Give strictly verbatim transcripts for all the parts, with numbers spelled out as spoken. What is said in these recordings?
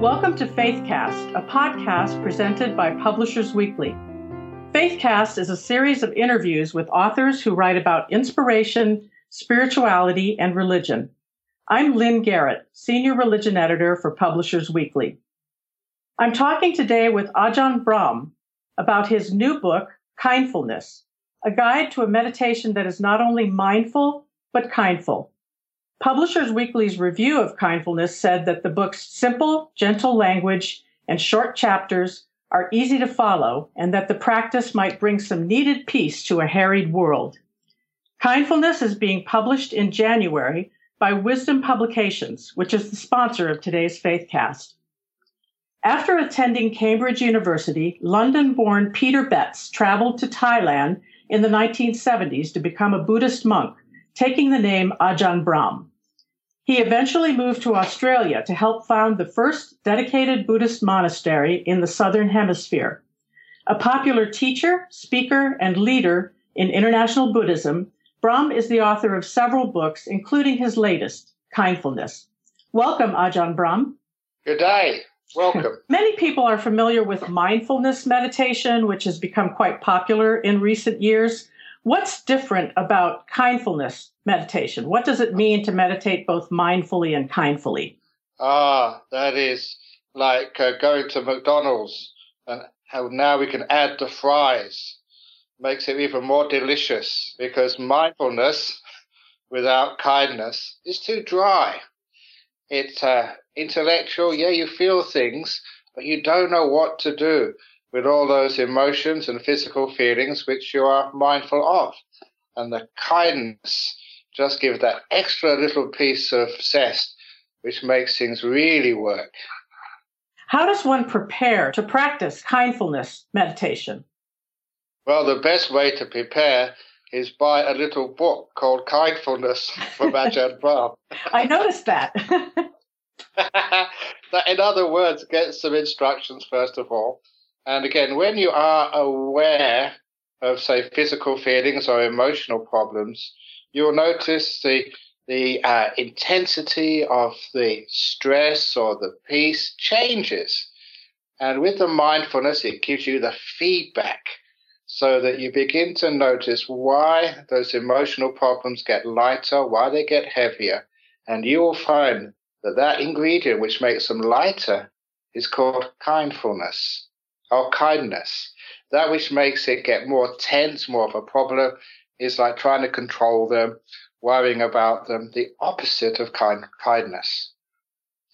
Welcome to FaithCast, a podcast presented by Publishers Weekly. FaithCast is a series of interviews with authors who write about inspiration, spirituality, and religion. I'm Lynn Garrett, Senior Religion Editor for Publishers Weekly. I'm talking today with Ajahn Brahm about his new book, Kindfulness, a guide to a meditation that is not only mindful, but kindful. Publishers Weekly's review of Kindfulness said that the book's simple, gentle language and short chapters are easy to follow and that the practice might bring some needed peace to a harried world. Kindfulness is being published in January by Wisdom Publications, which is the sponsor of today's FaithCast. After attending Cambridge University, London-born Peter Betts traveled to Thailand in the nineteen seventies to become a Buddhist monk, taking the name Ajahn Brahm. He eventually moved to Australia to help found the first dedicated Buddhist monastery in the Southern Hemisphere. A popular teacher, speaker, and leader in international Buddhism, Brahm is the author of several books, including his latest, Kindfulness. Welcome, Ajahn Brahm. Good day. Welcome. Many people are familiar with mindfulness meditation, which has become quite popular in recent years. What's different about kindfulness meditation? What does it mean to meditate both mindfully and kindfully? Ah, that is like uh, going to McDonald's and how now we can add the fries. Makes it even more delicious because mindfulness without kindness is too dry. It's uh, intellectual. Yeah, you feel things, but you don't know what to do with all those emotions and physical feelings which you are mindful of. And the kindness just gives that extra little piece of zest which makes things really work. How does one prepare to practice kindfulness meditation? Well, the best way to prepare is by a little book called Kindfulness from Ajahn Brahm. I noticed that. That, in other words, get some instructions first of all. And again, when you are aware of, say, physical feelings or emotional problems, you'll notice the the uh, intensity of the stress or the peace changes. And with the mindfulness, it gives you the feedback so that you begin to notice why those emotional problems get lighter, why they get heavier. And you will find that that ingredient which makes them lighter is called kindfulness. Or kindness. That which makes it get more tense, more of a problem, is like trying to control them, worrying about them, the opposite of kind, kindness.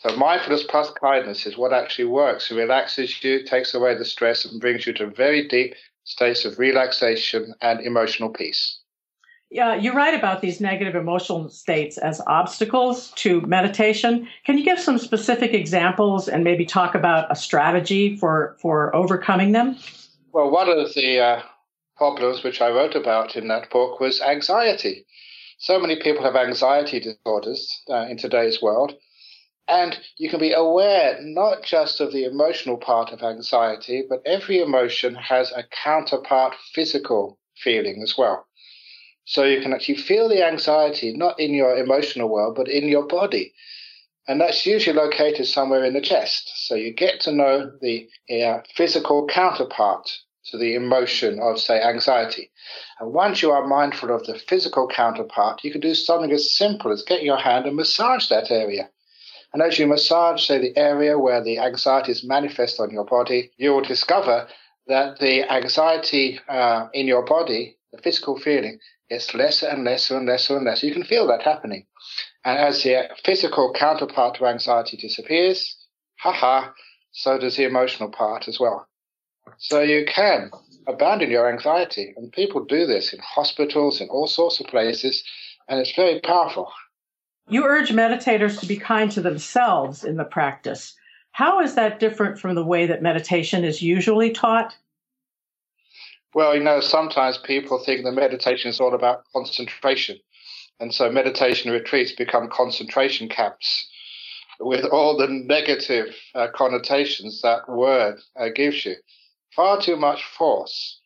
So mindfulness plus kindness is what actually works. It relaxes you, takes away the stress, and brings you to very deep states of relaxation and emotional peace. Yeah, you write about these negative emotional states as obstacles to meditation. Can you give some specific examples and maybe talk about a strategy for, for overcoming them? Well, one of the uh, problems which I wrote about in that book was anxiety. So many people have anxiety disorders uh, in today's world. And you can be aware not just of the emotional part of anxiety, but every emotion has a counterpart physical feeling as well. So you can actually feel the anxiety, not in your emotional world, but in your body. And that's usually located somewhere in the chest. So you get to know the uh, physical counterpart to the emotion of, say, anxiety. And once you are mindful of the physical counterpart, you can do something as simple as get your hand and massage that area. And as you massage, say, the area where the anxiety is manifest on your body, you will discover that the anxiety uh, in your body, the physical feeling, it's lesser and lesser and lesser and lesser. You can feel that happening. And as the physical counterpart to anxiety disappears, haha, so does the emotional part as well. So you can abandon your anxiety. And people do this in hospitals, in all sorts of places, and it's very powerful. You urge meditators to be kind to themselves in the practice. How is that different from the way that meditation is usually taught? Well, you know, sometimes people think that meditation is all about concentration. And so meditation retreats become concentration camps with all the negative uh, connotations that word uh, gives you. Far too much force.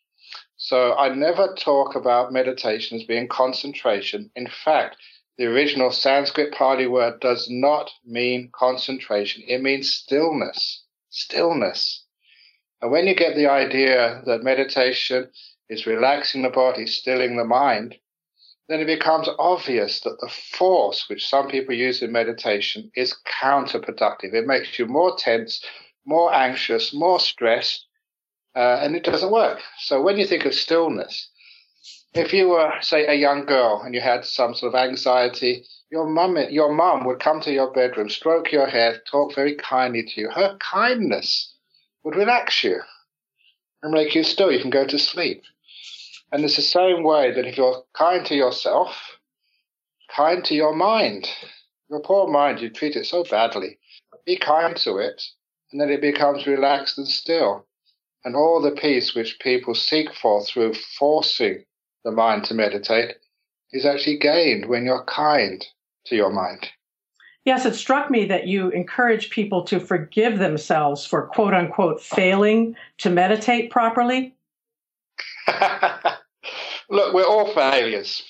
So I never talk about meditation as being concentration. In fact, The original Sanskrit Pali word does not mean concentration. It means stillness, stillness. And when you get the idea that meditation is relaxing the body, stilling the mind, then it becomes obvious that the force which some people use in meditation is counterproductive. It makes you more tense, more anxious, more stressed, uh, and it doesn't work. So when you think of stillness, if you were, say, a young girl and you had some sort of anxiety, your mum, your mum would come to your bedroom, stroke your hair, talk very kindly to you. Her kindness would relax you and make you still. You can go to sleep. And it's the same way that if you're kind to yourself, kind to your mind, your poor mind, you treat it so badly. Be kind to it, and then it becomes relaxed and still. And all the peace which people seek for through forcing the mind to meditate is actually gained when you're kind to your mind. Yes, it struck me that you encourage people to forgive themselves for, quote unquote, failing to meditate properly. Look, we're all failures.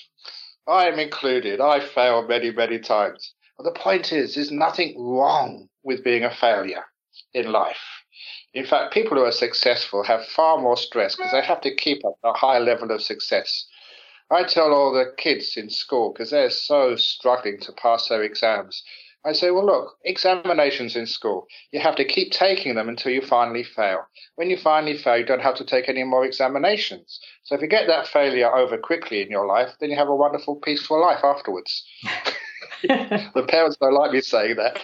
I am included. I fail many, many times. But the point is, there's nothing wrong with being a failure in life. In fact, people who are successful have far more stress because they have to keep up a high level of success. I tell all the kids in school, because they're so struggling to pass their exams, I say, well, look, examinations in school, you have to keep taking them until you finally fail. When you finally fail, you don't have to take any more examinations. So if you get that failure over quickly in your life, then you have a wonderful, peaceful life afterwards. The parents don't like me saying that.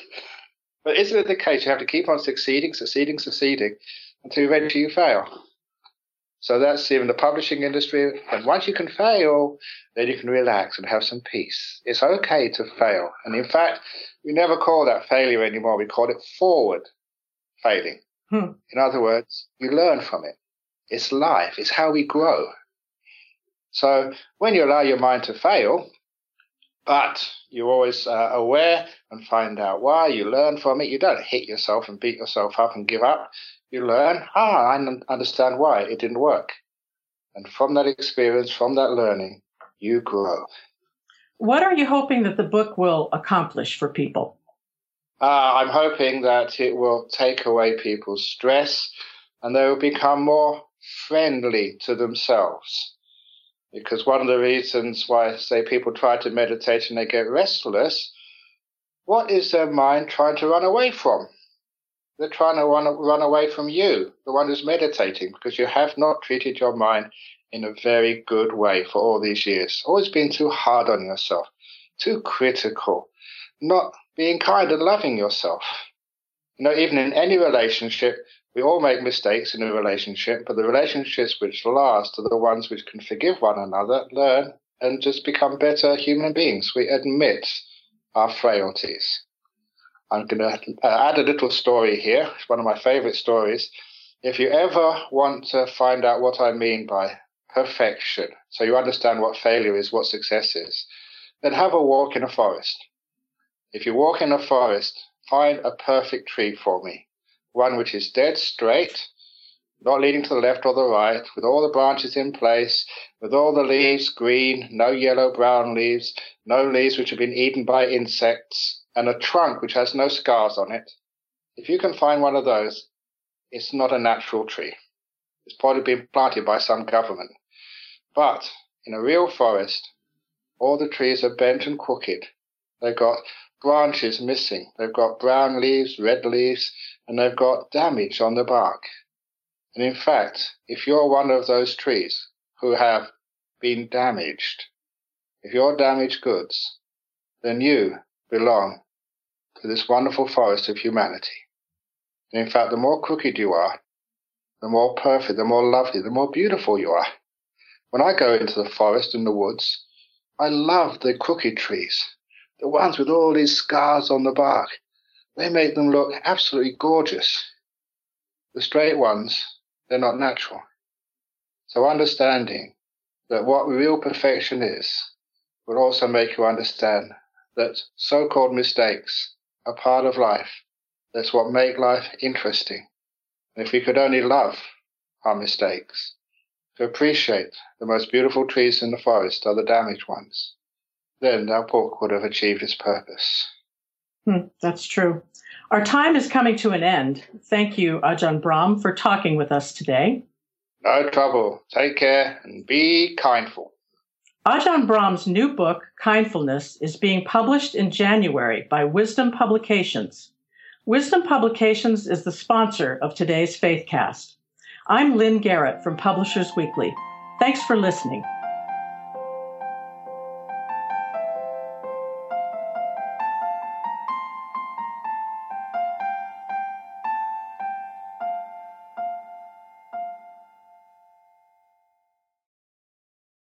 But isn't it the case you have to keep on succeeding, succeeding, succeeding until eventually you fail? So that's even the publishing industry. And once you can fail, then you can relax and have some peace. It's okay to fail. And in fact, we never call that failure anymore. We call it forward failing. Hmm. In other words, you learn from it. It's life. It's how we grow. So when you allow your mind to fail, but you're always uh, aware and find out why, you learn from it. You don't hit yourself and beat yourself up and give up. You learn, ah, I understand why it didn't work. And from that experience, from that learning, you grow. What are you hoping that the book will accomplish for people? Uh, I'm hoping that it will take away people's stress and they will become more friendly to themselves. Because one of the reasons why, say, people try to meditate and they get restless, what is their mind trying to run away from? They're trying to run, run away from you, the one who's meditating, because you have not treated your mind in a very good way for all these years. Always being too hard on yourself, too critical, not being kind and loving yourself. You know, even in any relationship, we all make mistakes in a relationship, but the relationships which last are the ones which can forgive one another, learn, and just become better human beings. We admit our frailties. I'm going to add a little story here. It's one of my favorite stories. If you ever want to find out what I mean by perfection, so you understand what failure is, what success is, then have a walk in a forest. If you walk in a forest, find a perfect tree for me, one which is dead straight, not leaning to the left or the right, with all the branches in place, with all the leaves green, no yellow, brown leaves, no leaves which have been eaten by insects, and a trunk which has no scars on it. If you can find one of those, it's not a natural tree. It's probably been planted by some government. But in a real forest, all the trees are bent and crooked. They've got branches missing. They've got brown leaves, red leaves, and they've got damage on the bark. And in fact, if you're one of those trees who have been damaged, if you're damaged goods, then you belong to this wonderful forest of humanity. And in fact, the more crooked you are, the more perfect, the more lovely, the more beautiful you are. When I go into the forest and the woods, I love the crooked trees, the ones with all these scars on the bark. They make them look absolutely gorgeous. The straight ones, they're not natural. So understanding that what real perfection is will also make you understand that so-called mistakes are part of life. That's what makes life interesting. And if we could only love our mistakes, to appreciate the most beautiful trees in the forest are the damaged ones, then that book would have achieved its purpose. Hmm, that's true. Our time is coming to an end. Thank you, Ajahn Brahm, for talking with us today. No trouble. Take care and be kindful. Ajahn Brahm's new book, Kindfulness, is being published in January by Wisdom Publications. Wisdom Publications is the sponsor of today's FaithCast. I'm Lynn Garrett from Publishers Weekly. Thanks for listening.